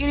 It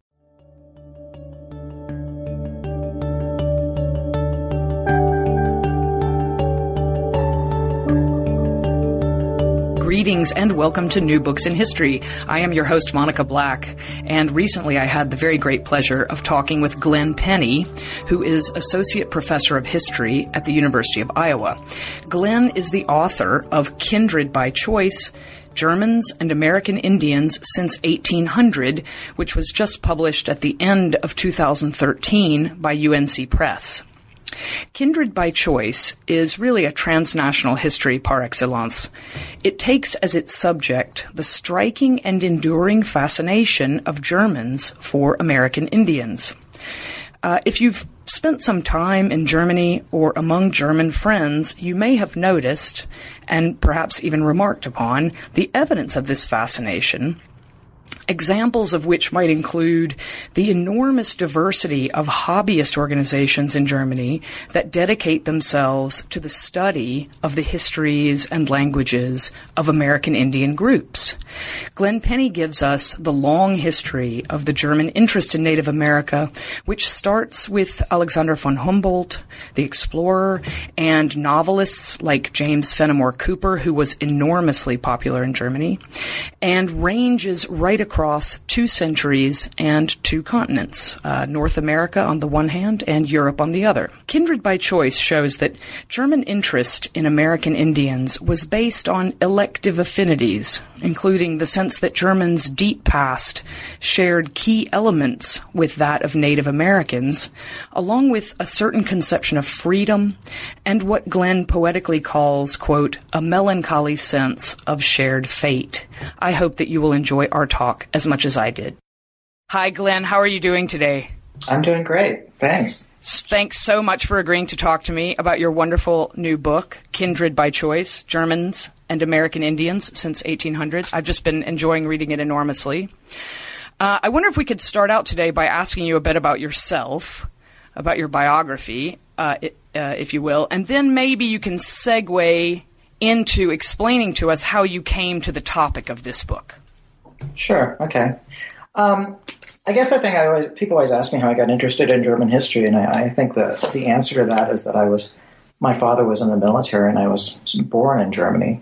Greetings and welcome to New Books in History. I am your host, Monica Black, and recently I had the very great pleasure of talking with Glenn Penny, who is Associate Professor of History at the University of Iowa. Glenn is the author of Kindred by Choice, Germans and American Indians since 1800, which was just published at the end of 2013 by UNC Press. Kindred by Choice is really a transnational history par excellence. It takes as its subject the striking and enduring fascination of Germans for American Indians. If you've spent some time in Germany or among German friends, you may have noticed, and perhaps even remarked upon, the evidence of this fascination, examples of which might include the enormous diversity of hobbyist organizations in Germany that dedicate themselves to the study of the histories and languages of American Indian groups. Glenn Penny gives us the long history of the German interest in Native America, which starts with Alexander von Humboldt, the explorer, and novelists like James Fenimore Cooper, who was enormously popular in Germany, and ranges right across 2 centuries and 2 continents, North America on the one hand and Europe on the other. Kindred by Choice shows that German interest in American Indians was based on elective affinities, including the sense that Germans' deep past shared key elements with that of Native Americans, along with a certain conception of freedom and what Glenn poetically calls, quote, a melancholy sense of shared fate. I hope that you will enjoy our talk as much as I did. Hi, Glenn. How are you doing today? I'm doing great. Thanks. Thanks so much for agreeing to talk to me about your wonderful new book, Kindred by Choice, Germans and American Indians since 1800. I've just been enjoying reading it enormously. I wonder if we could start out today by asking you a bit about yourself, about your biography, if you will, and then maybe you can segue into explaining to us how you came to the topic of this book. Sure. Okay. I guess the thing people always ask me how I got interested in German history, and I think the answer to that is that my father was in the military, and I was born in Germany,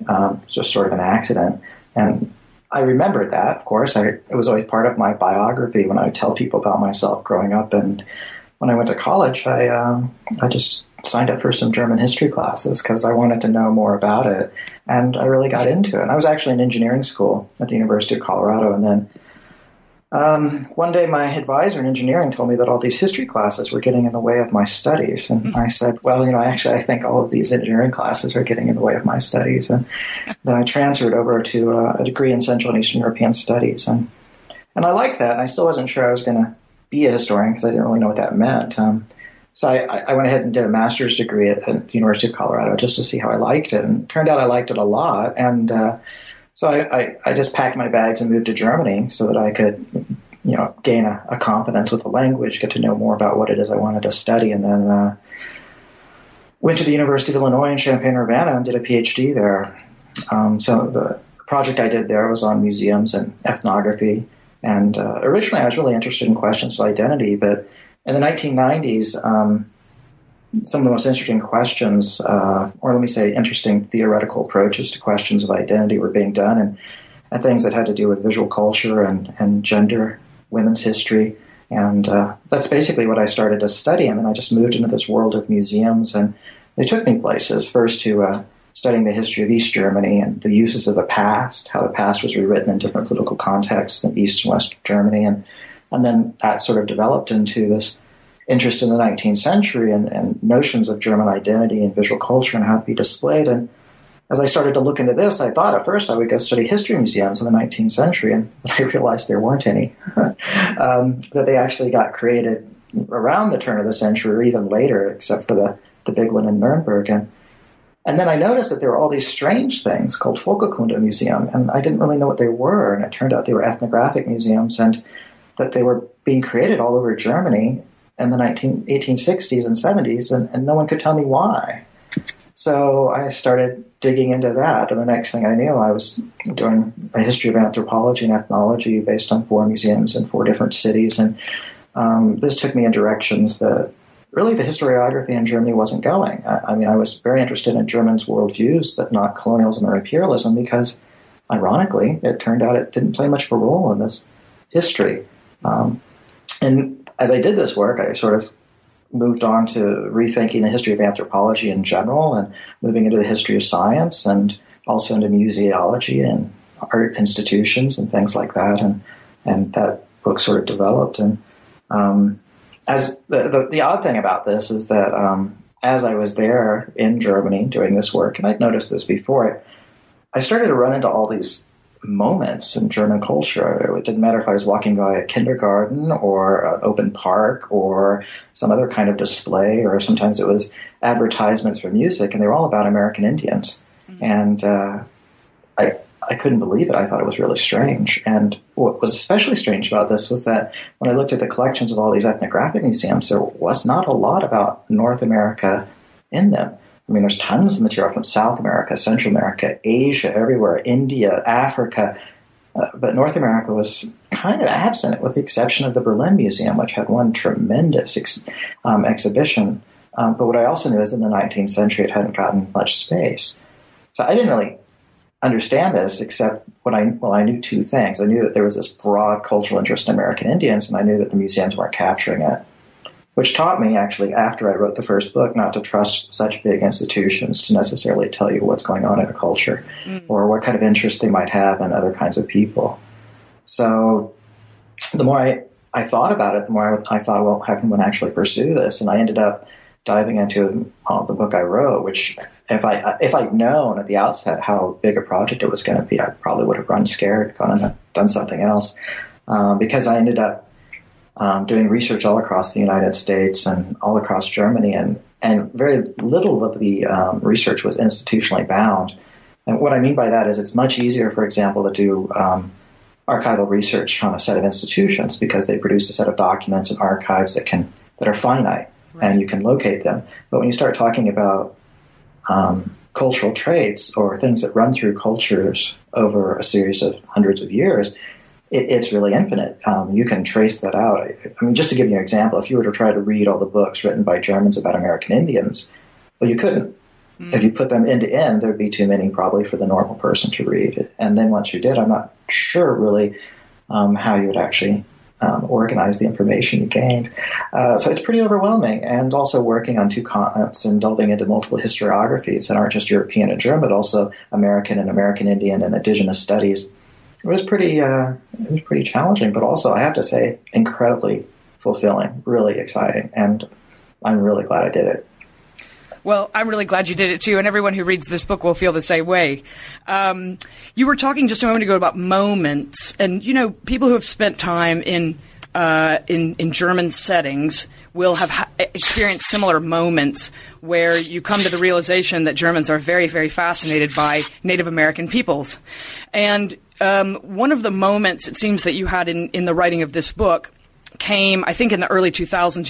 just sort of an accident. And I remembered that, of course. It was always part of my biography when I would tell people about myself growing up. And when I went to college, I just signed up for some German history classes because I wanted to know more about it, and I really got into it. And I was actually in engineering school at the University of Colorado, and then one day my advisor in engineering told me that all these history classes were getting in the way of my studies. And I said, well, I think all of these engineering classes are getting in the way of my studies. And then I transferred over to a degree in Central and Eastern European Studies. And I liked that. And I still wasn't sure I was going to be a historian because I didn't really know what that meant. So I went ahead and did a master's degree at the University of Colorado just to see how I liked it. And it turned out I liked it a lot. And so I just packed my bags and moved to Germany so that I could you know, gain a confidence with the language, get to know more about what it is I wanted to study, and then went to the University of Illinois in Champaign-Urbana and did a PhD there. So the project I did there was on museums and ethnography. And originally I was really interested in questions of identity, but in the 1990s, some of the most interesting questions, or let me say interesting theoretical approaches to questions of identity were being done, and things that had to do with visual culture and gender, women's history. And that's basically what I started to study. And then I just moved into this world of museums, and they took me places, first to studying the history of East Germany and the uses of the past, how the past was rewritten in different political contexts in East and West Germany. And then that sort of developed into this interest in the 19th century and notions of German identity and visual culture and how it be displayed. And as I started to look into this, I thought at first I would go study history museums in the 19th century, and I realized there weren't any, that they actually got created around the turn of the century or even later, except for the big one in Nuremberg. And then I noticed that there were all these strange things called Völkerkunde Museum, and I didn't really know what they were, and it turned out they were ethnographic museums and that they were being created all over Germany in the 1860s and 70s, and no one could tell me why. So I started digging into that, and the next thing I knew, I was doing a history of anthropology and ethnology based on 4 museums in 4 different cities, and this took me in directions that really the historiography in Germany wasn't going. I mean, I was very interested in Germans' worldviews, but not colonialism or imperialism, because, ironically, it turned out it didn't play much of a role in this history. And as I did this work, I sort of moved on to rethinking the history of anthropology in general and moving into the history of science and also into museology and art institutions and things like that. And that book sort of developed. And as the odd thing about this is that as I was there in Germany doing this work, and I'd noticed this before, I started to run into all these moments in German culture. It didn't matter if I was walking by a kindergarten or an open park or some other kind of display, or sometimes it was advertisements for music, and they were all about American Indians. Mm-hmm. And I couldn't believe it. I thought it was really strange. And what was especially strange about this was that when I looked at the collections of all these ethnographic museums, there was not a lot about North America in them. I mean, there's tons of material from South America, Central America, Asia, everywhere, India, Africa. But North America was kind of absent, with the exception of the Berlin Museum, which had one tremendous exhibition. But what I also knew is in the 19th century, it hadn't gotten much space. So I didn't really understand this, except I knew 2 things. I knew that there was this broad cultural interest in American Indians, and I knew that the museums weren't capturing it, which taught me, actually, after I wrote the first book, not to trust such big institutions to necessarily tell you what's going on in a culture or what kind of interest they might have in other kinds of people. So the more I thought about it, the more I thought, well, how can one actually pursue this? And I ended up diving into the book I wrote, which if I'd known at the outset how big a project it was going to be, I probably would have run scared, gone and done something else, because I ended up doing research all across the United States and all across Germany, and very little of the research was institutionally bound. And what I mean by that is it's much easier, for example, to do archival research on a set of institutions because they produce a set of documents and archives that are finite, right, and you can locate them. But when you start talking about cultural traits or things that run through cultures over a series of hundreds of years, it's really infinite. You can trace that out. I mean, just to give you an example, if you were to try to read all the books written by Germans about American Indians, well, you couldn't. Mm. If you put them end to end, there'd be too many probably for the normal person to read. And then once you did, I'm not sure really how you would actually organize the information you gained. So it's pretty overwhelming. And also working on 2 continents and delving into multiple historiographies that aren't just European and German, but also American and American Indian and indigenous studies. It was pretty challenging, but also, I have to say, incredibly fulfilling, really exciting, and I'm really glad I did it. Well, I'm really glad you did it, too, and everyone who reads this book will feel the same way. You were talking just a moment ago about moments, and, you know, people who have spent time in German settings will have experienced similar moments where you come to the realization that Germans are very, very fascinated by Native American peoples. And One of the moments, it seems, that you had in the writing of this book came, I think, in the early 2000s.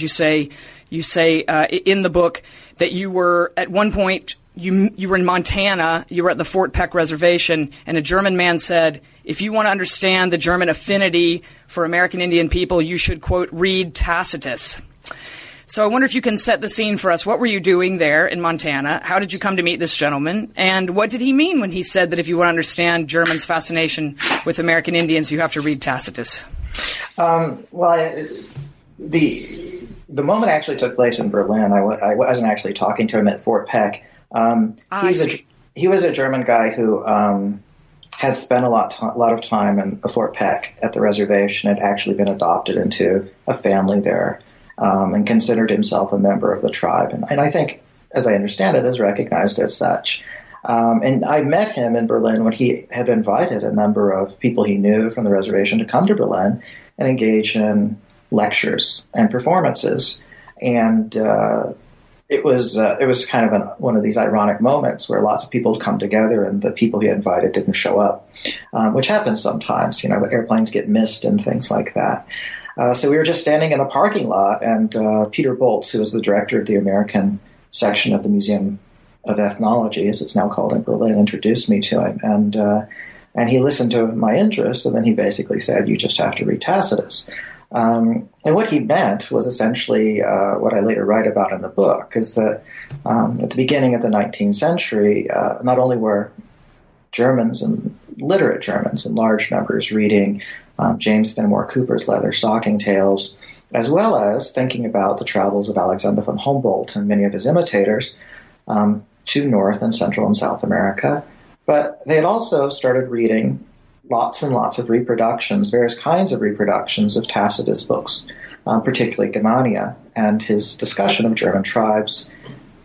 You say in the book that you were at one point, you were in Montana, you were at the Fort Peck Reservation, and a German man said, if you want to understand the German affinity for American Indian people, you should, quote, read Tacitus. So I wonder if you can set the scene for us. What were you doing there in Montana? How did you come to meet this gentleman? And what did he mean when he said that if you want to understand Germans' fascination with American Indians, you have to read Tacitus? The moment actually took place in Berlin. I wasn't actually talking to him at Fort Peck. He was a German guy who had spent a lot of time in Fort Peck at the reservation, had actually been adopted into a family there. And considered himself a member of the tribe. And I think, as I understand it, is recognized as such. And I met him in Berlin when he had invited a number of people he knew from the reservation to come to Berlin and engage in lectures and performances. And it was kind of one of these ironic moments where lots of people come together and the people he invited didn't show up, which happens sometimes. You know, airplanes get missed and things like that. So we were just standing in a parking lot, and Peter Boltz, who is the director of the American section of the Museum of Ethnology, as it's now called in Berlin, introduced me to him. And he listened to my interest, and then he basically said, you just have to read Tacitus. And what he meant was essentially what I later write about in the book, is that at the beginning of the 19th century, not only were Germans and literate Germans in large numbers reading James Fenimore Cooper's Leather Stocking Tales, as well as thinking about the travels of Alexander von Humboldt and many of his imitators to North and Central and South America. But they had also started reading lots and lots of reproductions, various kinds of reproductions of Tacitus books, particularly Germania and his discussion of German tribes,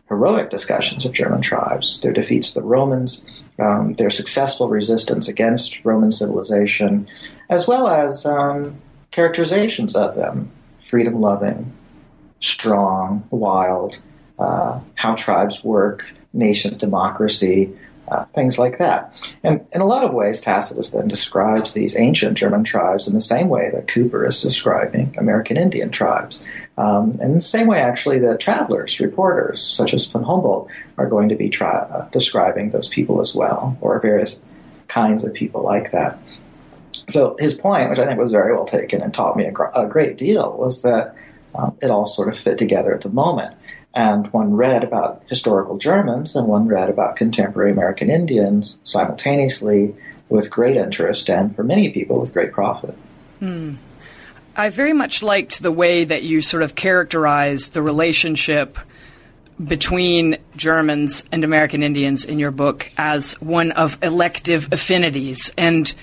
heroic discussions of German tribes, their defeats of the Romans, their successful resistance against Roman civilization, as well as characterizations of them, freedom-loving, strong, wild, how tribes work, nascent democracy, things like that. And in a lot of ways, Tacitus then describes these ancient German tribes in the same way that Cooper is describing American Indian tribes. And the same way, actually, that travelers, reporters, such as von Humboldt, are going to be describing those people as well, or various kinds of people like that. So his point, which I think was very well taken and taught me a great deal, was that it all sort of fit together at the moment. And one read about historical Germans and one read about contemporary American Indians simultaneously with great interest and, for many people, with great profit. Mm. I very much liked the way that you sort of characterized the relationship between Germans and American Indians in your book as one of elective affinities. And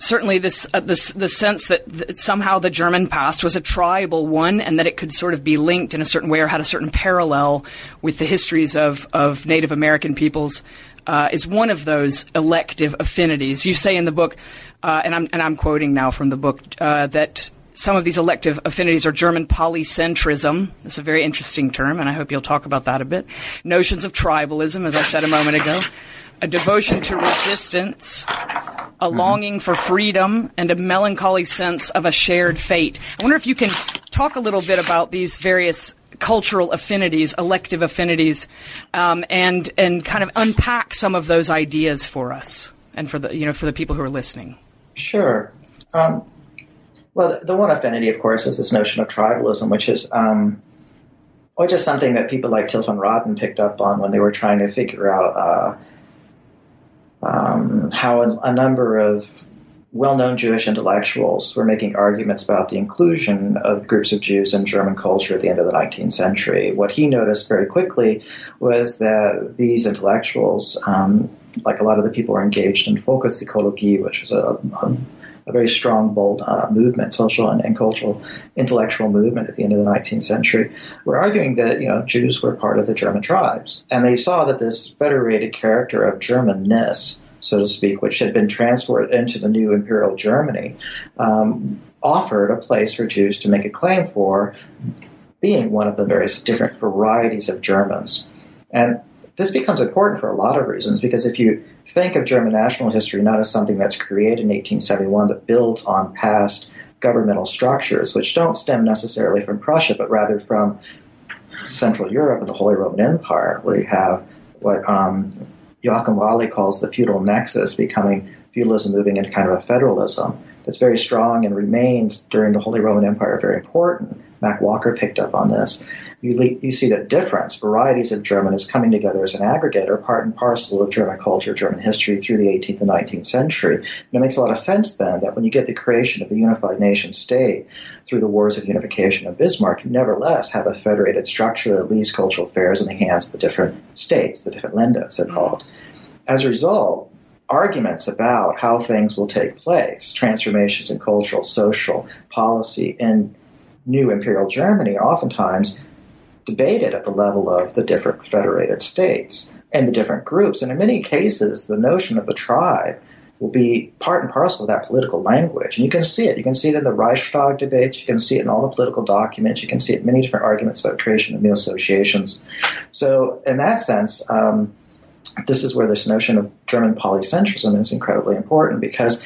certainly the sense that somehow the German past was a tribal one and that it could sort of be linked in a certain way or had a certain parallel with the histories of Native American peoples is one of those elective affinities. You say in the book, and I'm quoting now from the book, that some of these elective affinities are German polycentrism. It's a very interesting term, and I hope you'll talk about that a bit. Notions of tribalism, as I said a moment ago. A devotion to resistance, a longing for freedom, and a melancholy sense of a shared fate. I wonder if you can talk a little bit about these various cultural affinities, elective affinities, and kind of unpack some of those ideas for us and for the, you know, for the people who are listening. Sure. Well, the one affinity, of course, is this notion of tribalism, which is something that people like Till van Rodden picked up on when they were trying to figure out how a number of well-known Jewish intellectuals were making arguments about the inclusion of groups of Jews in German culture at the end of the 19th century. What he noticed very quickly was that these intellectuals, like a lot of the people, were engaged in Völkerpsychologie, which was a very strong, bold movement, social and cultural, intellectual movement at the end of the 19th century, were arguing that, you know, Jews were part of the German tribes. And they saw that this federated character of Germanness, so to speak, which had been transferred into the new imperial Germany, offered a place for Jews to make a claim for being one of the various different varieties of Germans. And This becomes important for a lot of reasons, because if you think of German national history not as something that's created in 1871 that builds on past governmental structures, which don't stem necessarily from Prussia, but rather from Central Europe and the Holy Roman Empire, where you have what Joachim Whaley calls the feudal nexus, becoming feudalism moving into kind of a federalism that's very strong and remains during the Holy Roman Empire very important. Mac Walker picked up on this. You see that difference, varieties of German is coming together as an aggregate or part and parcel of German culture, German history through the 18th and 19th century. And it makes a lot of sense then that when you get the creation of a unified nation state through the wars of unification of Bismarck, you nevertheless have a federated structure that leaves cultural affairs in the hands of the different states, the different Länder, they're called. As a result, arguments about how things will take place, transformations in cultural, social, policy, and new imperial Germany are oftentimes debated at the level of the different federated states and the different groups. And in many cases, the notion of the tribe will be part and parcel of that political language. And you can see it. You can see it in the Reichstag debates. You can see it in all the political documents. You can see it in many different arguments about creation of new associations. So in that sense, this is where this notion of German polycentrism is incredibly important because,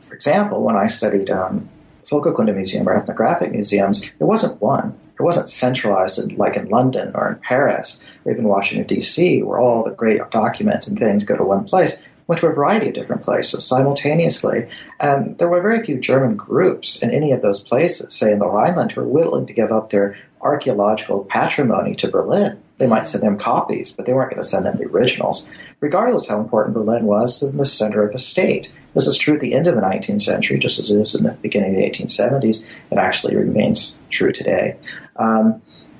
for example, when I studied Völkerkunde Museum or ethnographic museums, there wasn't one. It wasn't centralized like in London or in Paris or even Washington, D.C., where all the great documents and things go to one place, went to a variety of different places simultaneously. And there were very few German groups in any of those places, say in the Rhineland, who were willing to give up their archaeological patrimony to Berlin. They might send them copies, but they weren't going to send them the originals, regardless how important Berlin was in the center of the state. This is true at the end of the 19th century, just as it is in the beginning of the 1870s. It actually remains true today.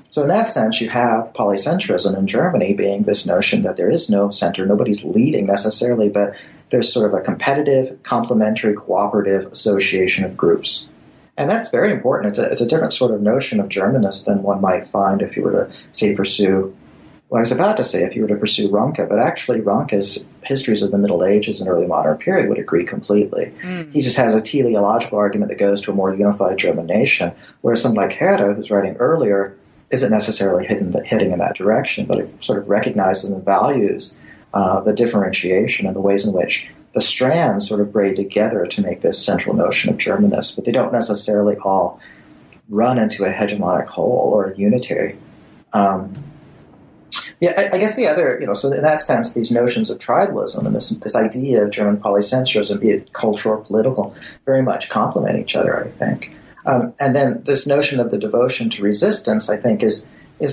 So in that sense, you have polycentrism in Germany being this notion that there is no center, nobody's leading necessarily, but there's sort of a competitive, complementary, cooperative association of groups. And that's very important. It's a different sort of notion of Germanness than one might find if you were to, say, pursue well, I was about to say if you were to pursue Ranke, but actually Ranke's histories of the Middle Ages and early modern period would agree completely. He just has a teleological argument that goes to a more unified German nation, whereas someone like Herder, who's writing earlier, isn't necessarily heading in that direction, but it sort of recognizes and values the differentiation and the ways in which the strands sort of braid together to make this central notion of Germanness, but they don't necessarily all run into a hegemonic whole or a unitary. I guess the other, so in that sense, these notions of tribalism and this idea of German polycentrism, be it cultural or political, very much complement each other, I think. And then this notion of the devotion to resistance, I think, is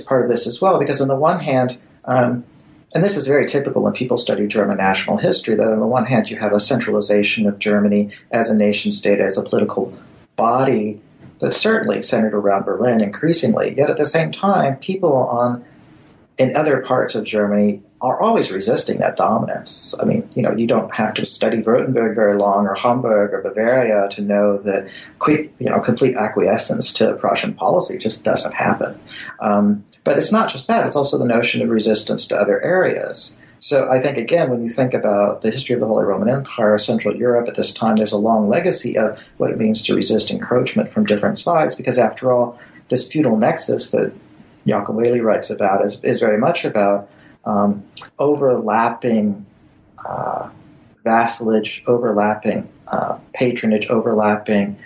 part of this as well, because on the one hand, and this is very typical when people study German national history, that on the one hand you have a centralization of Germany as a nation state, as a political body that's certainly centered around Berlin increasingly. Yet at the same time, people in other parts of Germany are always resisting that dominance. I mean, you don't have to study Württemberg very long or Hamburg or Bavaria to know that complete acquiescence to Prussian policy just doesn't happen. But it's not just that. It's also the notion of resistance to other areas. So I think, again, when you think about the history of the Holy Roman Empire, Central Europe at this time, there's a long legacy of what it means to resist encroachment from different sides because, after all, this feudal nexus that Joachim Whaley writes about is very much about overlapping vassalage, overlapping patronage, overlapping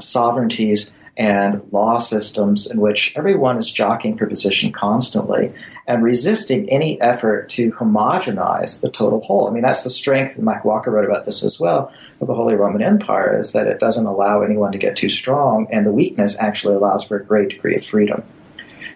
sovereignties and law systems in which everyone is jockeying for position constantly and resisting any effort to homogenize the total whole. I mean, that's the strength, and Mac Walker wrote about this as well, of the Holy Roman Empire, is that it doesn't allow anyone to get too strong, and the weakness actually allows for a great degree of freedom.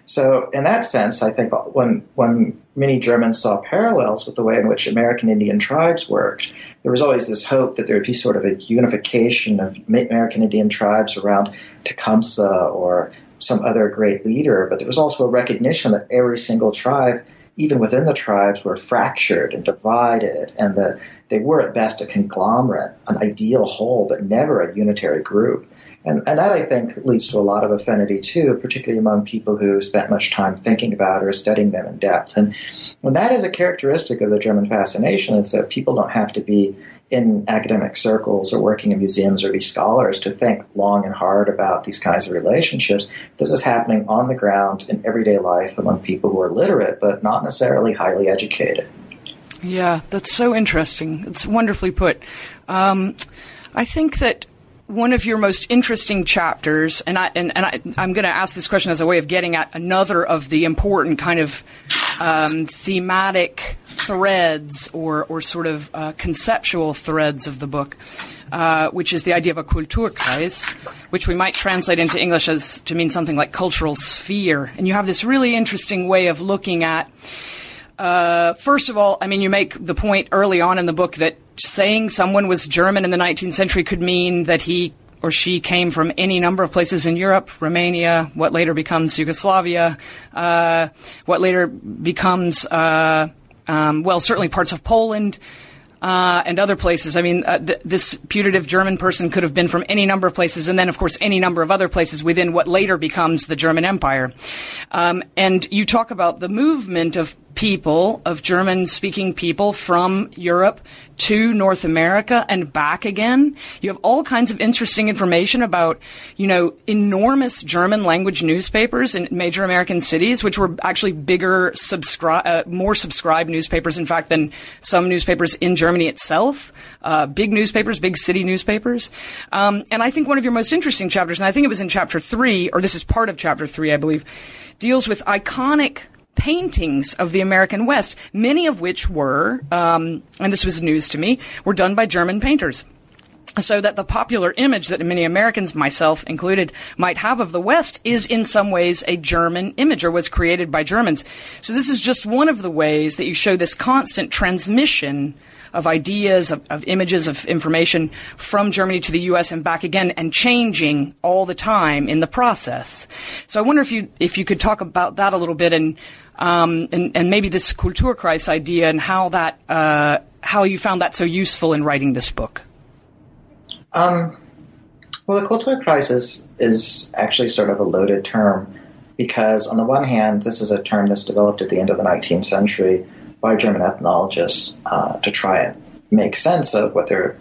So in that sense, I think when many Germans saw parallels with the way in which American Indian tribes worked, there was always this hope that there would be sort of a unification of American Indian tribes around Tecumseh or some other great leader. But there was also a recognition that every single tribe, even within the tribes, were fractured and divided, and that they were at best a conglomerate, an ideal whole, but never a unitary group. And that, I think, leads to a lot of affinity, too, particularly among people who spent much time thinking about or studying them in depth. And that is a characteristic of the German fascination, is that people don't have to be in academic circles or working in museums or be scholars to think long and hard about these kinds of relationships. This is happening on the ground in everyday life among people who are literate but not necessarily highly educated. Yeah, that's so interesting. It's wonderfully put. I think that one of your most interesting chapters, and I'm going to ask this question as a way of getting at another of the important kind of thematic threads or sort of conceptual threads of the book, which is the idea of a Kulturkreis, which we might translate into English as to mean something like cultural sphere. And you have this really interesting way of looking at, first of all, I mean, you make the point early on in the book that saying someone was German in the 19th century could mean that he or she came from any number of places in Europe, Romania, what later becomes Yugoslavia, what later becomes, certainly parts of Poland and other places. I mean, this putative German person could have been from any number of places, and then, of course, any number of other places within what later becomes the German Empire. And you talk about the movement of people, of German-speaking people from Europe to North America and back again. You have all kinds of interesting information about, you know, enormous German language newspapers in major American cities, which were actually bigger, more subscribed newspapers, in fact, than some newspapers in Germany itself. Big newspapers, big city newspapers. And I think one of your most interesting chapters, and I think it was in chapter 3, or this is part of chapter 3, I believe, deals with iconic paintings of the American West, many of which were, and this was news to me, were done by German painters. So that the popular image that many Americans, myself included, might have of the West is in some ways a German image or was created by Germans. So this is just one of the ways that you show this constant transmission of ideas, of images, of information from Germany to the U.S. and back again, and changing all the time in the process. So I wonder if you could talk about that a little bit, and maybe this Kulturkreis idea and how you found that so useful in writing this book. Well, the Kulturkreis is actually sort of a loaded term because, on the one hand, this is a term that's developed at the end of the 19th century by German ethnologists to try and make sense of how they're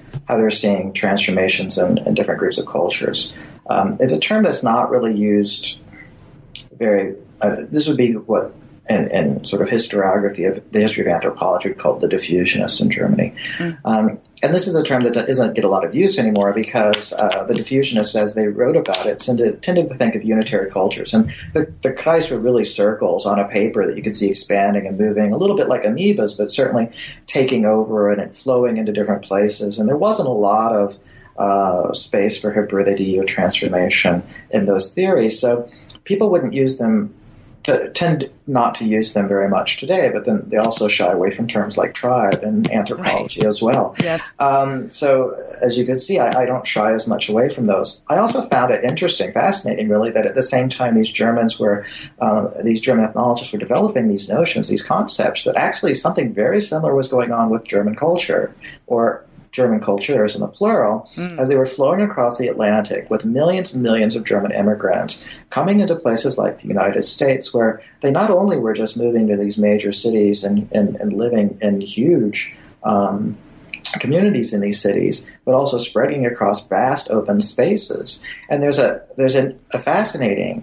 seeing transformations in different groups of cultures. It's a term that's not really used very. This would be what in sort of historiography of the history of anthropology called the diffusionists in Germany. Mm. And this is a term that doesn't get a lot of use anymore because the diffusionists, as they wrote about it, tended to think of unitary cultures. And the Kreis were really circles on a paper that you could see expanding and moving, a little bit like amoebas, but certainly taking over and flowing into different places. And there wasn't a lot of space for hybridity or transformation in those theories. So people wouldn't use them. Tend not to use them very much today, but then they also shy away from terms like tribe and anthropology as well. Yes. So as you can see, I don't shy as much away from those. I also found it interesting, fascinating really, that at the same time these German ethnologists were developing these notions, these concepts, that actually something very similar was going on with German culture, or German cultures in the plural, as they were flowing across the Atlantic with millions and millions of German immigrants coming into places like the United States, where they not only were just moving to these major cities and living in huge communities in these cities, but also spreading across vast open spaces. And there's a fascinating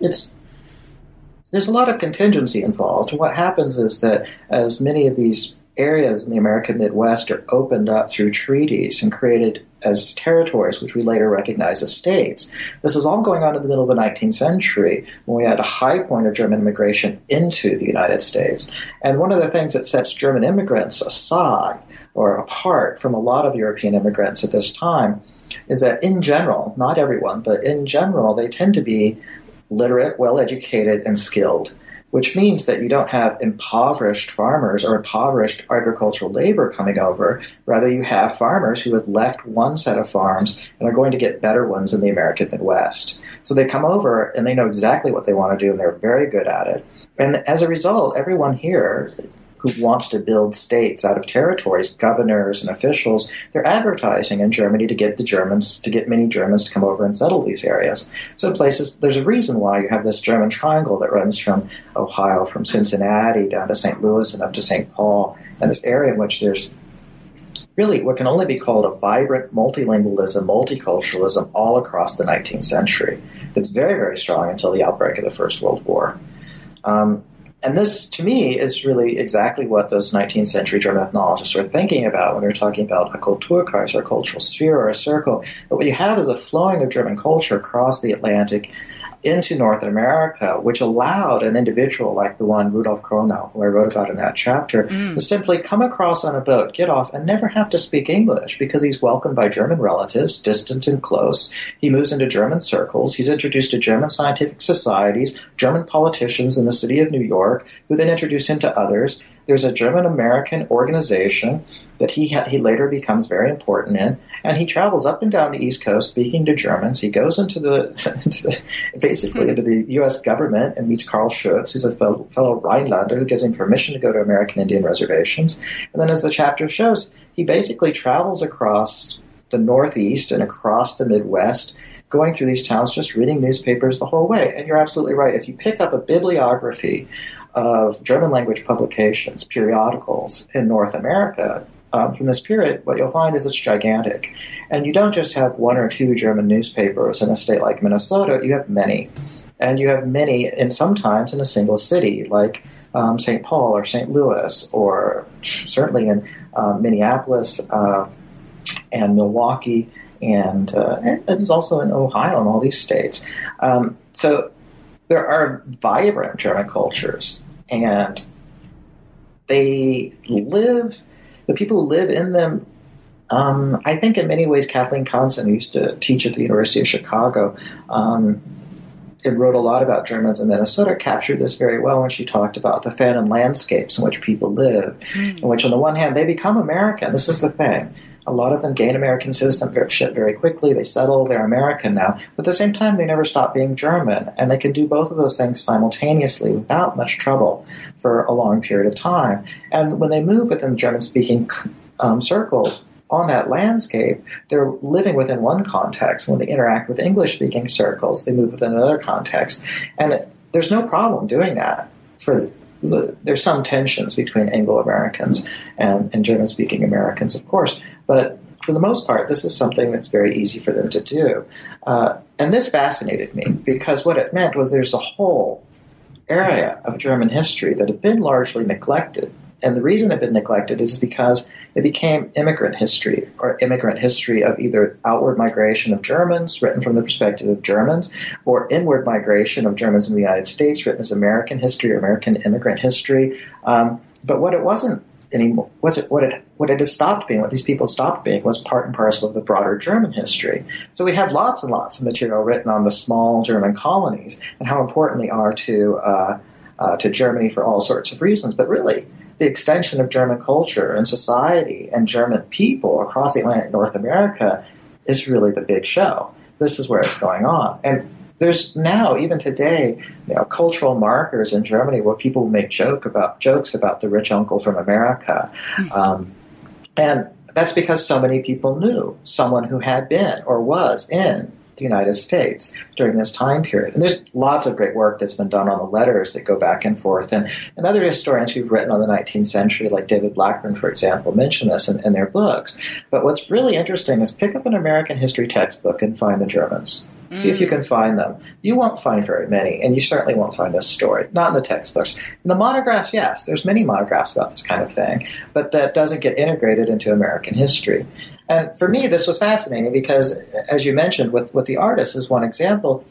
there's a lot of contingency involved. What happens is that as many of these areas in the American Midwest are opened up through treaties and created as territories, which we later recognize as states. This is all going on in the middle of the 19th century when we had a high point of German immigration into the United States. And one of the things that sets German immigrants aside or apart from a lot of European immigrants at this time is that in general, not everyone, but in general, they tend to be literate, well-educated, and skilled, which means that you don't have impoverished farmers or impoverished agricultural labor coming over. Rather, you have farmers who have left one set of farms and are going to get better ones in the American Midwest. So they come over and they know exactly what they want to do, and they're very good at it. And as a result, everyone here who wants to build states out of territories, governors and officials, they're advertising in Germany to get many Germans to come over and settle these areas. So places, there's a reason why you have this German triangle that runs from Ohio, from Cincinnati down to St. Louis and up to St. Paul, and this area in which there's really what can only be called a vibrant multilingualism, multiculturalism all across the 19th century that's very, very strong until the outbreak of the First World War. And this, to me, is really exactly what those 19th century German ethnologists were thinking about when they're talking about a Kulturkreis or a cultural sphere or a circle. But what you have is a flowing of German culture across the Atlantic into North America, which allowed an individual like the one Rudolf Kronau, who I wrote about in that chapter, to simply come across on a boat, get off, and never have to speak English because he's welcomed by German relatives, distant and close. He moves into German circles. He's introduced to German scientific societies, German politicians in the city of New York, who then introduce him to others. There's a German-American organization that he later becomes very important in, and he travels up and down the East Coast speaking to Germans. He goes into the U.S. government and meets Carl Schurz, who's a fellow Rhinelander who gives him permission to go to American Indian reservations. And then, as the chapter shows, he basically travels across the Northeast and across the Midwest, going through these towns, just reading newspapers the whole way. And you're absolutely right. If you pick up a bibliography of German language publications, periodicals in North America from this period, what you'll find is it's gigantic. And you don't just have one or two German newspapers in a state like Minnesota. You have many. And you have many, and sometimes in a single city, like St. Paul or St. Louis, or certainly in Minneapolis and Milwaukee, and it's also in Ohio and all these states. So there are vibrant German cultures, and the people who live in them, I think in many ways, Kathleen Conzen, who used to teach at the University of Chicago, and wrote a lot about Germans in Minnesota, captured this very well when she talked about the famine landscapes in which people live, in which on the one hand they become American. This is the thing. A lot of them gain American citizenship very quickly. They settle. They're American now. But at the same time, they never stop being German. And they can do both of those things simultaneously without much trouble for a long period of time. And when they move within German-speaking circles on that landscape, they're living within one context. When they interact with English-speaking circles, they move within another context. And there's no problem doing that. There's some tensions between Anglo-Americans and German-speaking Americans, of course, but for the most part, this is something that's very easy for them to do. And this fascinated me because what it meant was there's a whole area of German history that had been largely neglected. And the reason it had been neglected is because it became immigrant history, or immigrant history of either outward migration of Germans, written from the perspective of Germans, or inward migration of Germans in the United States, written as American history or American immigrant history. But what it wasn't anymore, what it has stopped being, what these people stopped being, was part and parcel of the broader German history. So we have lots and lots of material written on the small German colonies and how important they are to Germany for all sorts of reasons, but really, the extension of German culture and society and German people across the Atlantic North America is really the big show. This is where it's going on. And there's now, even today, cultural markers in Germany where people make jokes about the rich uncle from America. And that's because so many people knew someone who had been or was in the United States during this time period. And there's lots of great work that's been done on the letters that go back and forth. And other historians who've written on the 19th century, like David Blackburn, for example, mention this in their books. But what's really interesting is pick up an American history textbook and find the Germans. See if you can find them. You won't find very many, and you certainly won't find this story. Not in the textbooks. In the monographs, yes, there's many monographs about this kind of thing, but that doesn't get integrated into American history. And for me, this was fascinating because, as you mentioned, with the artists as one example,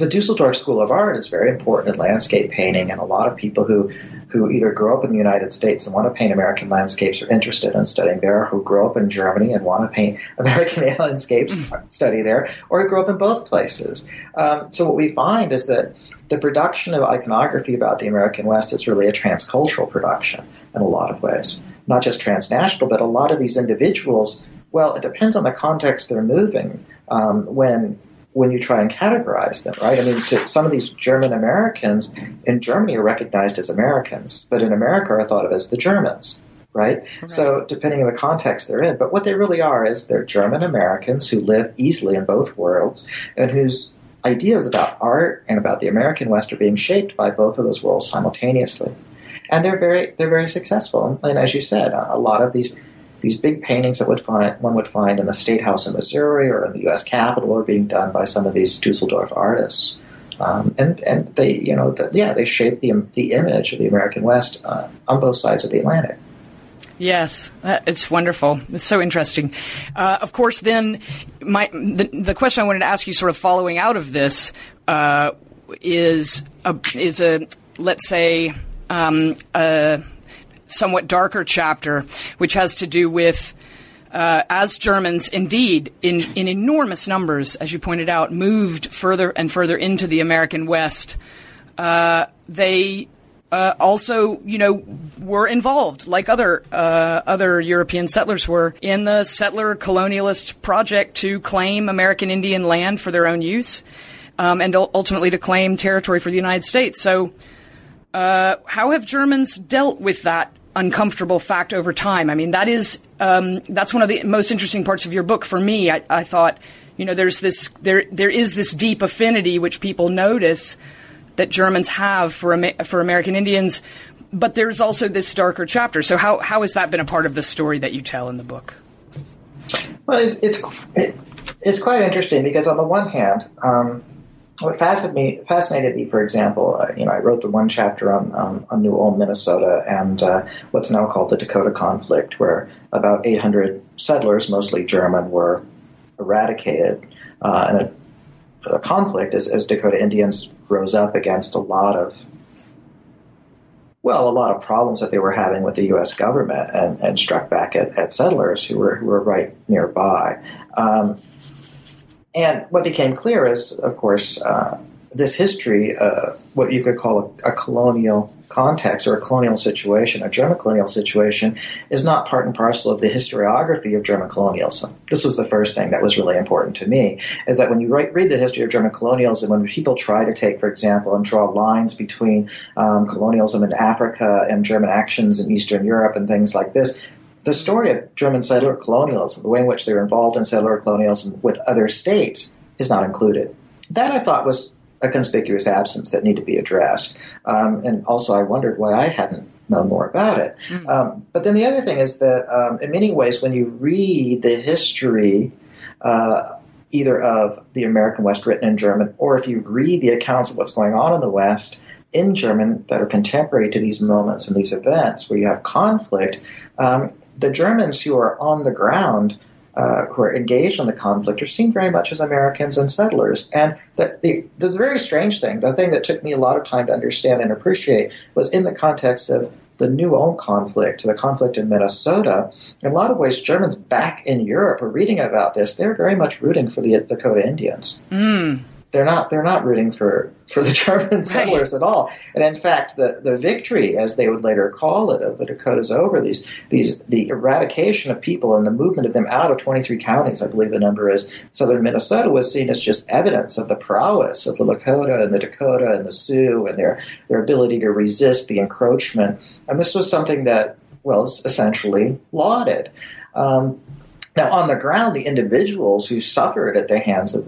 the Düsseldorf School of Art is very important in landscape painting, and a lot of people who either grow up in the United States and want to paint American landscapes are interested in studying there, who grow up in Germany and want to paint American landscapes, study there, or grow up in both places. So what we find is that the production of iconography about the American West is really a transcultural production in a lot of ways, not just transnational, but a lot of these individuals, well, it depends on the context they're moving when you try and categorize them, right? I mean, some of these German Americans in Germany are recognized as Americans, but in America are thought of as the Germans, right? So depending on the context they're in. But what they really are is they're German Americans who live easily in both worlds and whose ideas about art and about the American West are being shaped by both of those worlds simultaneously. and they're very successful. And as you said, a lot of these big paintings that one would find in the State House in Missouri or in the U.S. Capitol are being done by some of these Düsseldorf artists. And they, you know, they shape the image of the American West on both sides of the Atlantic. Yes, it's wonderful. It's so interesting. Of course, then the question I wanted to ask you, sort of following out of this, is a let's say a somewhat darker chapter, which has to do with. As Germans, indeed, in enormous numbers, as you pointed out, moved further and further into the American West, they also, you know, were involved, like other European settlers were, in the settler colonialist project to claim American Indian land for their own use, and ultimately to claim territory for the United States. So, how have Germans dealt with that uncomfortable fact over time? I mean, that is that's one of the most interesting parts of your book for me. I thought, you know, there is this deep affinity which people notice that Germans have for American Indians, but there's also this darker chapter. So how has that been a part of the story that you tell in the book? Well, it's quite interesting because on the one hand, what fascinated me, for example, I wrote the one chapter on New Ulm, Minnesota, and what's now called the Dakota Conflict, where about 800 settlers, mostly German, were eradicated in a conflict as Dakota Indians rose up against a lot of problems that they were having with the U.S. government and struck back at settlers who were right nearby. And what became clear is, of course, this history, what you could call a colonial context or a colonial situation, a German colonial situation, is not part and parcel of the historiography of German colonialism. This was the first thing that was really important to me, is that when you read the history of German colonialism, when people try to take, for example, and draw lines between colonialism in Africa and German actions in Eastern Europe and things like this, the story of German settler colonialism, the way in which they were involved in settler colonialism with other states, is not included. That, I thought, was a conspicuous absence that needed to be addressed. And also I wondered why I hadn't known more about it. Mm. But then the other thing is that in many ways when you read the history either of the American West written in German or if you read the accounts of what's going on in the West in German that are contemporary to these moments and these events where you have conflict, the Germans who are on the ground, who are engaged in the conflict, are seen very much as Americans and settlers. And the very strange thing, the thing that took me a lot of time to understand and appreciate, was in the context of the New Ulm conflict, the conflict in Minnesota. In a lot of ways, Germans back in Europe are reading about this. They're very much rooting for the Dakota Indians. Mm. They're not rooting for the German settlers right. at all. And in fact, the victory, as they would later call it, of the Dakotas over the eradication of people and the movement of them out of 23 counties, I believe the number is, southern Minnesota, was seen as just evidence of the prowess of the Lakota and the Dakota and the Sioux and their ability to resist the encroachment. And this was something that was essentially lauded. Now, on the ground, the individuals who suffered at the hands of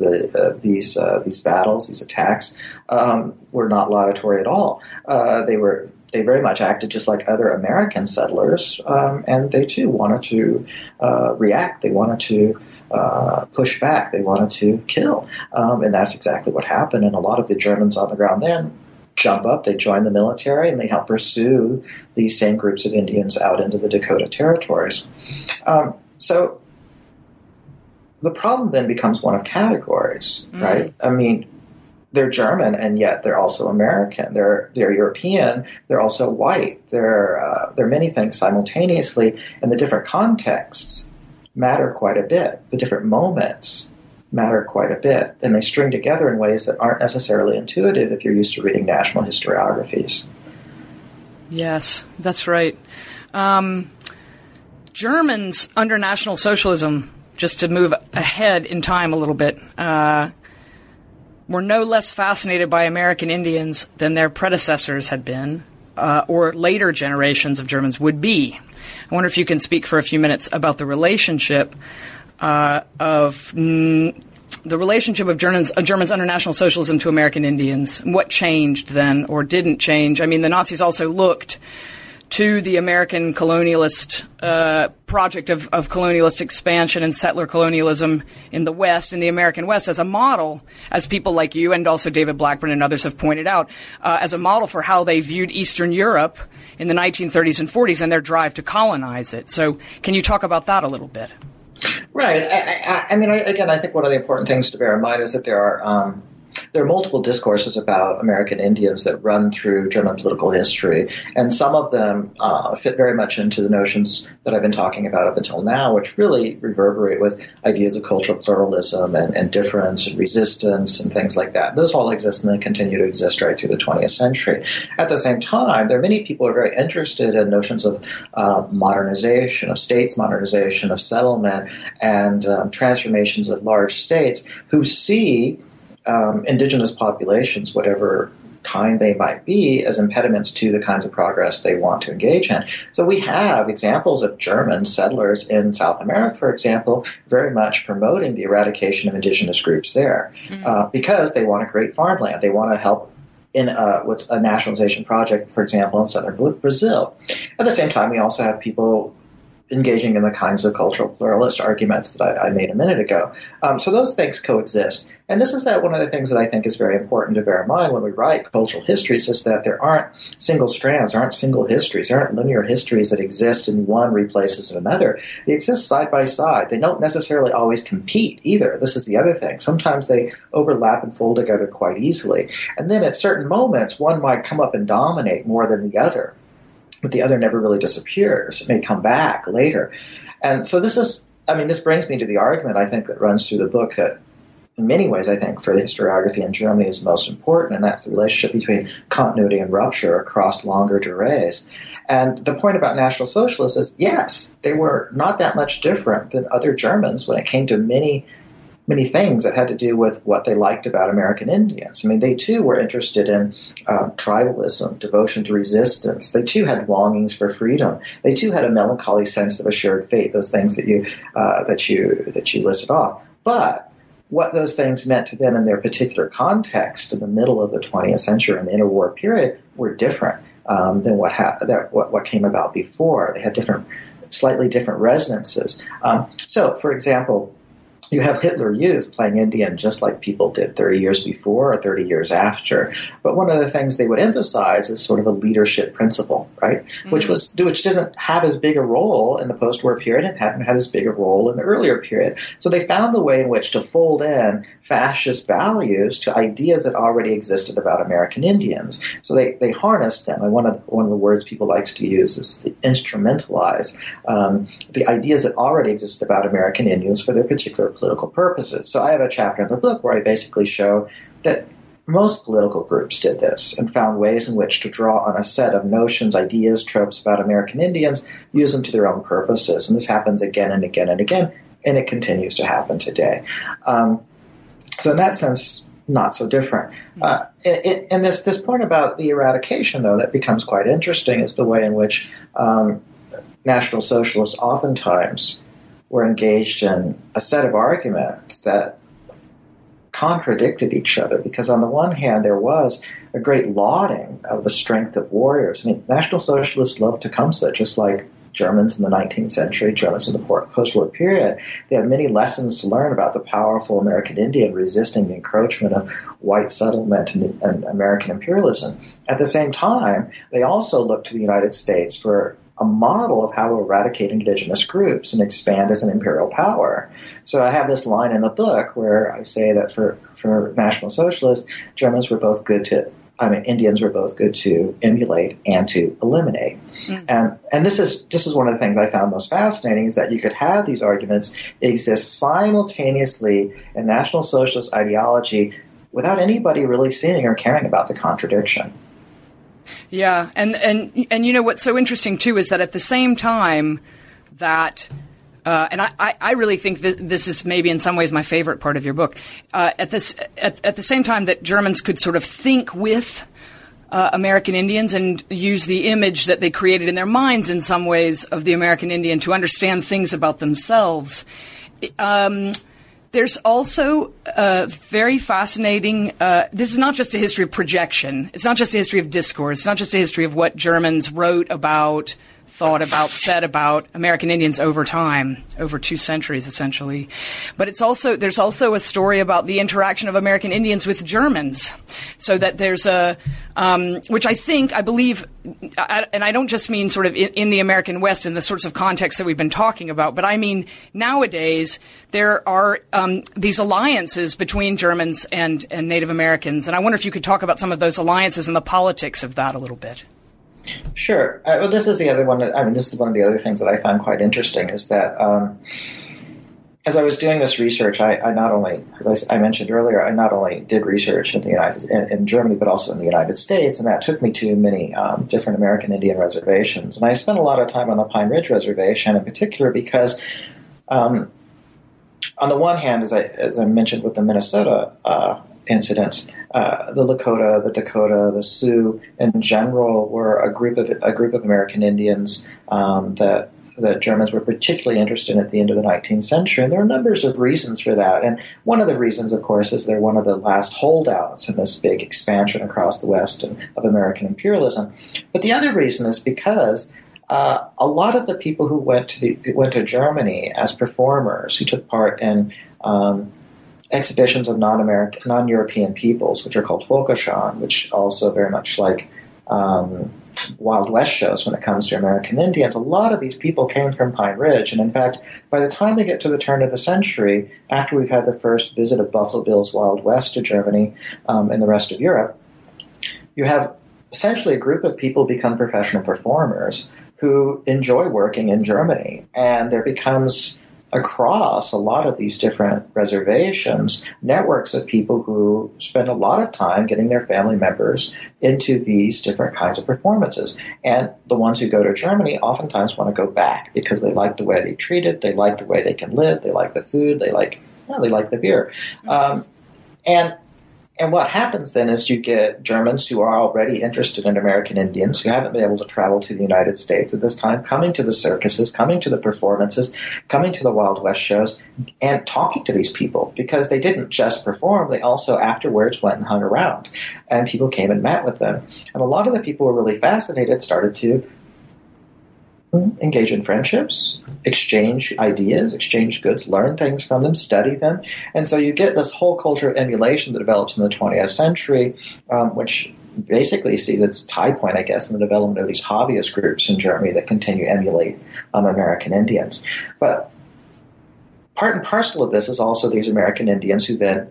these battles, these attacks, were not laudatory at all. They very much acted just like other American settlers, and they too wanted to react. They wanted to push back. They wanted to kill, and that's exactly what happened. And a lot of the Germans on the ground then jump up, they join the military, and they help pursue these same groups of Indians out into the Dakota territories. So the problem then becomes one of categories, right? I mean, they're German, and yet they're also American. They're European. They're also white. They're many things simultaneously, and the different contexts matter quite a bit. The different moments matter quite a bit, and they string together in ways that aren't necessarily intuitive if you're used to reading national historiographies. Yes, that's right. Germans under National Socialism, just to move ahead in time a little bit, were no less fascinated by American Indians than their predecessors had been, or later generations of Germans would be. I wonder if you can speak for a few minutes about the relationship of the relationship of Germans under National Socialism to American Indians, what changed then or didn't change? I mean, the Nazis also looked to the American colonialist project of colonialist expansion and settler colonialism in the West, in the American West, as a model, as people like you and also David Blackburn and others have pointed out, as a model for how they viewed Eastern Europe in the 1930s and 40s and their drive to colonize it. So can you talk about that a little bit? Right. I think one of the important things to bear in mind is that there are multiple discourses about American Indians that run through German political history, and some of them fit very much into the notions that I've been talking about up until now, which really reverberate with ideas of cultural pluralism and difference and resistance and things like that. Those all exist and they continue to exist right through the 20th century. At the same time, there are many people who are very interested in notions of modernization, of states modernization, of settlement, and transformations of large states who see indigenous populations, whatever kind they might be, as impediments to the kinds of progress they want to engage in. So we have examples of German settlers in South America, for example, very much promoting the eradication of indigenous groups there because they want to create farmland. They want to help in what's a nationalization project, for example, in southern Brazil. At the same time, we also have people engaging in the kinds of cultural pluralist arguments that I made a minute ago. So those things coexist. And this is that one of the things that I think is very important to bear in mind when we write cultural histories is that there aren't single strands, there aren't single histories, there aren't linear histories that exist and one replaces another. They exist side by side. They don't necessarily always compete either. This is the other thing. Sometimes they overlap and fold together quite easily. And then at certain moments, one might come up and dominate more than the other. But the other never really disappears. It may come back later. And so this brings me to the argument, I think, that runs through the book that in many ways, I think, for the historiography in Germany is most important, and that's the relationship between continuity and rupture across longer durées. And the point about National Socialists is, yes, they were not that much different than other Germans when it came to many things that had to do with what they liked about American Indians. I mean, they too were interested in tribalism, devotion to resistance. They too had longings for freedom. They too had a melancholy sense of a shared fate. Those things that you listed off, but what those things meant to them in their particular context in the middle of the 20th century and the interwar period were different than what came about before. They had slightly different resonances. So, for example, you have Hitler Youth playing Indian just like people did 30 years before or 30 years after. But one of the things they would emphasize is sort of a leadership principle, right? Mm-hmm. Which doesn't have as big a role in the post-war period and hadn't had as big a role in the earlier period. So they found a way in which to fold in fascist values to ideas that already existed about American Indians. So they harnessed them. And one of the words people likes to use is the instrumentalize the ideas that already existed about American Indians for their particular political purposes. So I have a chapter in the book where I basically show that most political groups did this and found ways in which to draw on a set of notions, ideas, tropes about American Indians, use them to their own purposes. And this happens again and again and again, and it continues to happen today. So in that sense, not so different. And this point about the eradication, though, that becomes quite interesting is the way in which National Socialists oftentimes were engaged in a set of arguments that contradicted each other because on the one hand there was a great lauding of the strength of warriors. I mean, National Socialists loved Tecumseh just like Germans in the 19th century, Germans in the post-war period. They had many lessons to learn about the powerful American Indian resisting the encroachment of white settlement and American imperialism. At the same time, they also looked to the United States for a model of how to eradicate indigenous groups and expand as an imperial power. So I have this line in the book where I say that for National Socialists, Indians were both good to emulate and to eliminate. Yeah. And this is one of the things I found most fascinating is that you could have these arguments exist simultaneously in National Socialist ideology without anybody really seeing or caring about the contradiction. Yeah, and you know what's so interesting too is that at the same time that, and I really think this is maybe in some ways my favorite part of your book. At the same time that Germans could sort of think with American Indians and use the image that they created in their minds in some ways of the American Indian to understand things about themselves. There's also a very fascinating this is not just a history of projection. It's not just a history of discourse. It's not just a history of what Germans wrote about, thought about, said about American Indians over time, over 2 centuries essentially. But it's also there's also a story about the interaction of American Indians with Germans, so that there's a which I believe, and I don't just mean sort of in the American West in the sorts of contexts that we've been talking about, but I mean nowadays there are these alliances between Germans and Native Americans, and I wonder if you could talk about some of those alliances and the politics of that a little bit. Sure. Well, this is the other one. This is one of the other things that I find quite interesting is that as I was doing this research, I not only, as I mentioned earlier, I not only did research in Germany, but also in the United States, and that took me to many different American Indian reservations. And I spent a lot of time on the Pine Ridge Reservation in particular because, on the one hand, as I mentioned with the Minnesota incidents, the Lakota, the Dakota, the Sioux, in general, were a group of American Indians that Germans were particularly interested in at the end of the 19th century, and there are numbers of reasons for that. And one of the reasons, of course, is they're one of the last holdouts in this big expansion across the West of American imperialism. But the other reason is because a lot of the people who went to Germany as performers, who took part in exhibitions of non-European peoples, which are called Völkerkunde, which also very much like Wild West shows when it comes to American Indians. A lot of these people came from Pine Ridge, and in fact, by the time we get to the turn of the century, after we've had the first visit of Buffalo Bill's Wild West to Germany and the rest of Europe, you have essentially a group of people become professional performers who enjoy working in Germany, and there becomes across a lot of these different reservations, networks of people who spend a lot of time getting their family members into these different kinds of performances. And the ones who go to Germany oftentimes want to go back because they like the way they treat it, they like the way they can live, they like the food, they like the beer. And what happens then is you get Germans who are already interested in American Indians who haven't been able to travel to the United States at this time, coming to the circuses, coming to the performances, coming to the Wild West shows, and talking to these people because they didn't just perform. They also afterwards went and hung around, and people came and met with them. And a lot of the people who were really fascinated started to engage in friendships, exchange ideas, exchange goods, learn things from them, study them. And so you get this whole culture of emulation that develops in the 20th century, which basically sees its tie point, I guess, in the development of these hobbyist groups in Germany that continue to emulate American Indians. But part and parcel of this is also these American Indians who then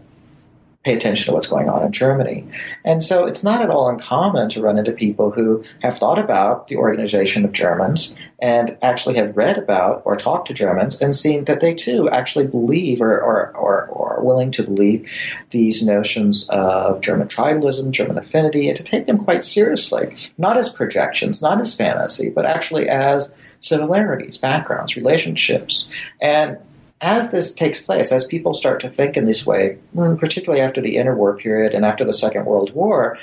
pay attention to what's going on in Germany. And so it's not at all uncommon to run into people who have thought about the organization of Germans and actually have read about or talked to Germans and seen that they too actually believe or are willing to believe these notions of German tribalism, German affinity, and to take them quite seriously, not as projections, not as fantasy, but actually as similarities, backgrounds, relationships. And as this takes place, as people start to think in this way, particularly after the interwar period and after the Second World War,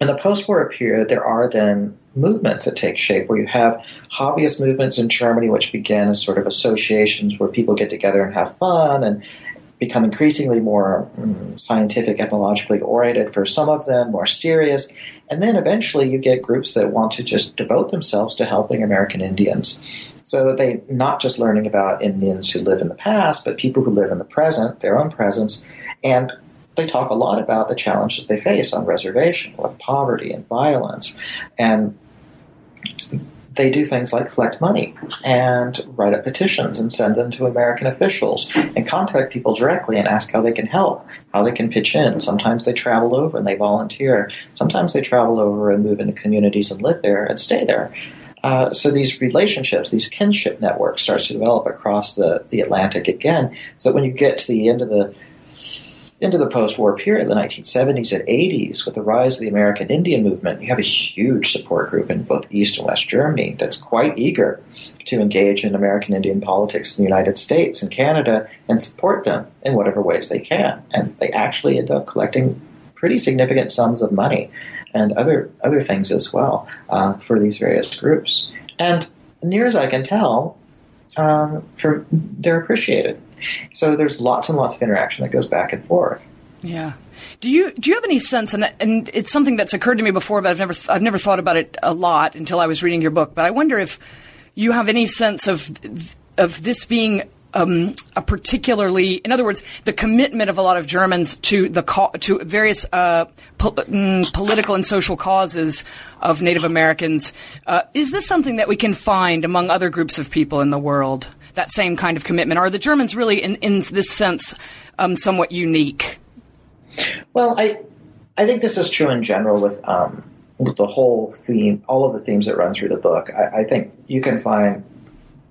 in the post-war period, there are then movements that take shape where you have hobbyist movements in Germany, which began as sort of associations where people get together and have fun and become increasingly more scientific, ethnologically oriented for some of them, more serious. And then eventually you get groups that want to just devote themselves to helping American Indians. So that they not just learning about Indians who live in the past, but people who live in the present, their own presence, and they talk a lot about the challenges they face on reservation with poverty and violence. And they do things like collect money and write up petitions and send them to American officials and contact people directly and ask how they can help, how they can pitch in. Sometimes they travel over and they volunteer. Sometimes they travel over and move into communities and live there and stay there. So these relationships, these kinship networks starts to develop across the Atlantic again. So when you get to the end of the post-war period, the 1970s and 80s, with the rise of the American Indian movement, you have a huge support group in both East and West Germany that's quite eager to engage in American Indian politics in the United States and Canada and support them in whatever ways they can. And they actually end up collecting pretty significant sums of money and other things as well for these various groups. And near as I can tell, they're appreciated. So there's lots and lots of interaction that goes back and forth. Yeah. Do you have any sense, and it's something that's occurred to me before, but I've never thought about it a lot until I was reading your book, but I wonder if you have any sense of this being a particularly, in other words, the commitment of a lot of Germans to to various political and social causes of Native Americans. Is this something that we can find among other groups of people in the world, that same kind of commitment? Are the Germans really, in this sense, somewhat unique? Well, I think this is true in general with the whole theme, all of the themes that run through the book. I think you can find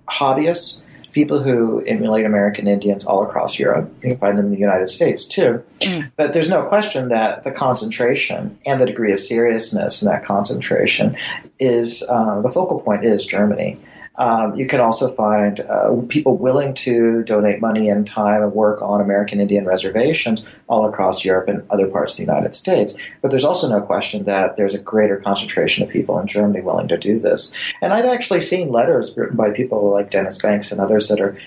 hobbyists, people who emulate American Indians all across Europe. You can find them in the United States, too. Mm. But there's no question that the concentration and the degree of seriousness in that concentration is the focal point is Germany. You can also find people willing to donate money and time and work on American Indian reservations all across Europe and other parts of the United States. But there's also no question that there's a greater concentration of people in Germany willing to do this. And I've actually seen letters written by people like Dennis Banks and others that are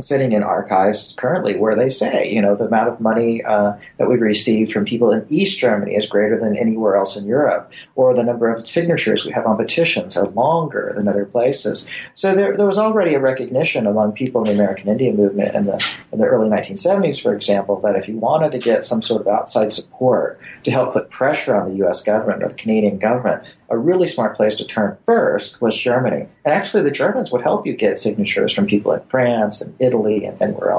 sitting in archives currently where they say, you know, the amount of money that we've received from people in East Germany is greater than anywhere else in Europe, or the number of signatures we have on petitions are longer than other places. So there was already a recognition among people in the American Indian movement in the early 1970s, for example, that if you wanted to get some sort of outside support to help put pressure on the U.S. government or the Canadian government, a really smart place to turn first was Germany. And actually the Germans would help you get signatures from people in France and Italy and everywhere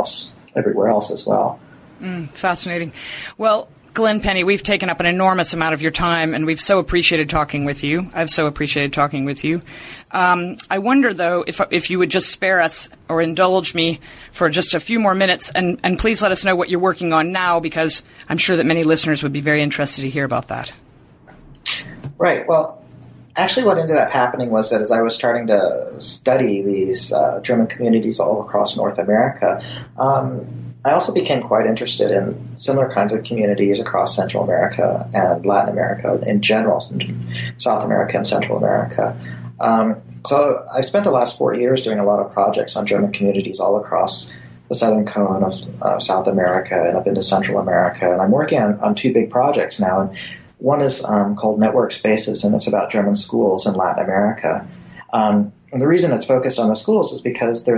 else as well. Fascinating. Well, Glenn Penny, we've taken up an enormous amount of your time, and we've so appreciated talking with you. I've so appreciated talking with you. I wonder, though, if you would just spare us or indulge me for just a few more minutes, and please let us know what you're working on now, because I'm sure that many listeners would be very interested to hear about that. Right. Well, actually what ended up happening was that as I was starting to study these German communities all across North America, I also became quite interested in similar kinds of communities across Central America and Latin America in general, South America and Central America. So I spent the last 4 years doing a lot of projects on German communities all across the southern cone of South America and up into Central America. And I'm working on two big projects now. And one is called Network Spaces, and it's about German schools in Latin America. And the reason it's focused on the schools is because there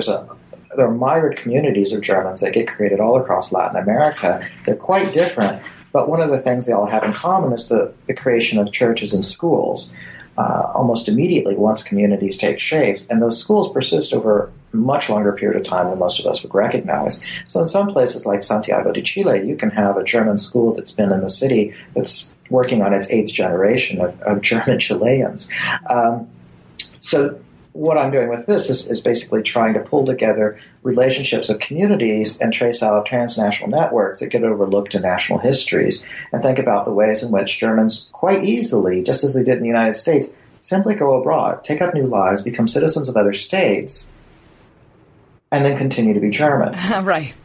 are myriad communities of Germans that get created all across Latin America. They're quite different, but one of the things they all have in common is the creation of churches and schools almost immediately once communities take shape, and those schools persist over a much longer period of time than most of us would recognize. So in some places like Santiago de Chile, you can have a German school that's been in the city that's working on its eighth generation of German Chileans. So what I'm doing with this is basically trying to pull together relationships of communities and trace out transnational networks that get overlooked in national histories, and think about the ways in which Germans quite easily, just as they did in the United States, simply go abroad, take up new lives, become citizens of other states, and then continue to be German. Right.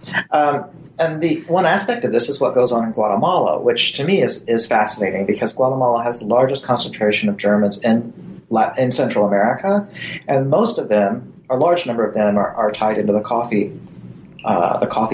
And the one aspect of this is what goes on in Guatemala, which to me is fascinating because Guatemala has the largest concentration of Germans in Central America, and most of them, a large number of them, are tied into the coffee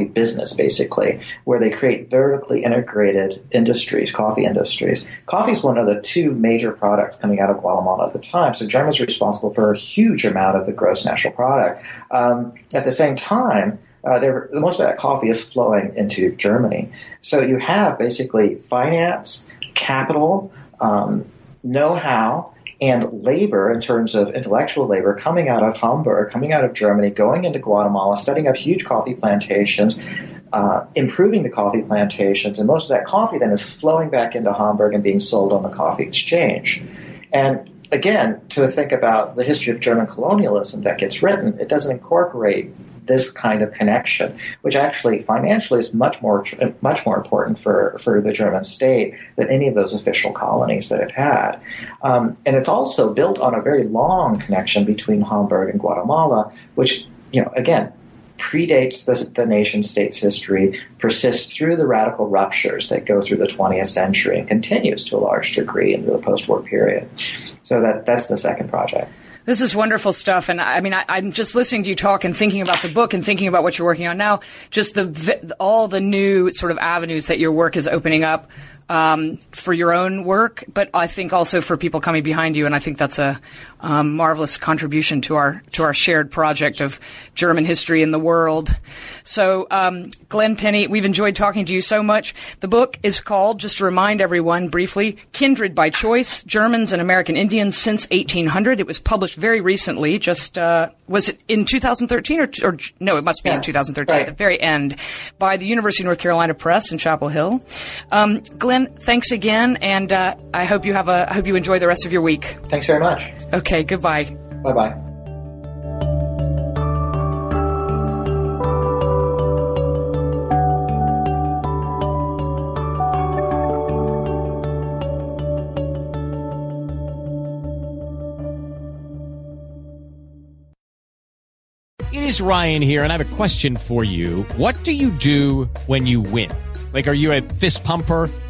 business, basically, where they create vertically integrated industries, coffee industries. Coffee is one of the two major products coming out of Guatemala at the time, so Germans are responsible for a huge amount of the gross national product. At the same time, most of that coffee is flowing into Germany. So you have basically finance, capital, know-how, and labor, in terms of intellectual labor, coming out of Hamburg, coming out of Germany, going into Guatemala, setting up huge coffee plantations, improving the coffee plantations, and most of that coffee then is flowing back into Hamburg and being sold on the coffee exchange. And again, to think about the history of German colonialism that gets written, it doesn't incorporate this kind of connection, which actually financially is much more important for the German state than any of those official colonies that it had. And it's also built on a very long connection between Hamburg and Guatemala, which, you know, again, predates the nation-state's history, persists through the radical ruptures that go through the 20th century and continues to a large degree into the post-war period. So that's the second project. This is wonderful stuff. And I mean, I'm just listening to you talk and thinking about the book and thinking about what you're working on now, just all the new sort of avenues that your work is opening up for your own work, but I think also for people coming behind you. And I think that's a marvelous contribution to our shared project of German history in the world. So, Glenn Penny, we've enjoyed talking to you so much. The book is called, just to remind everyone briefly, Kindred by Choice, Germans and American Indians Since 1800. It was published very recently, just, was it in 2013 or no, it must be in 2013 right at the very end, by the University of North Carolina Press in Chapel Hill. Glenn, thanks again, and I hope you enjoy the rest of your week. Thanks very much. Okay, goodbye. Bye-bye. It is Ryan here, and I have a question for you. What do you do when you win? Like, are you a fist pumper,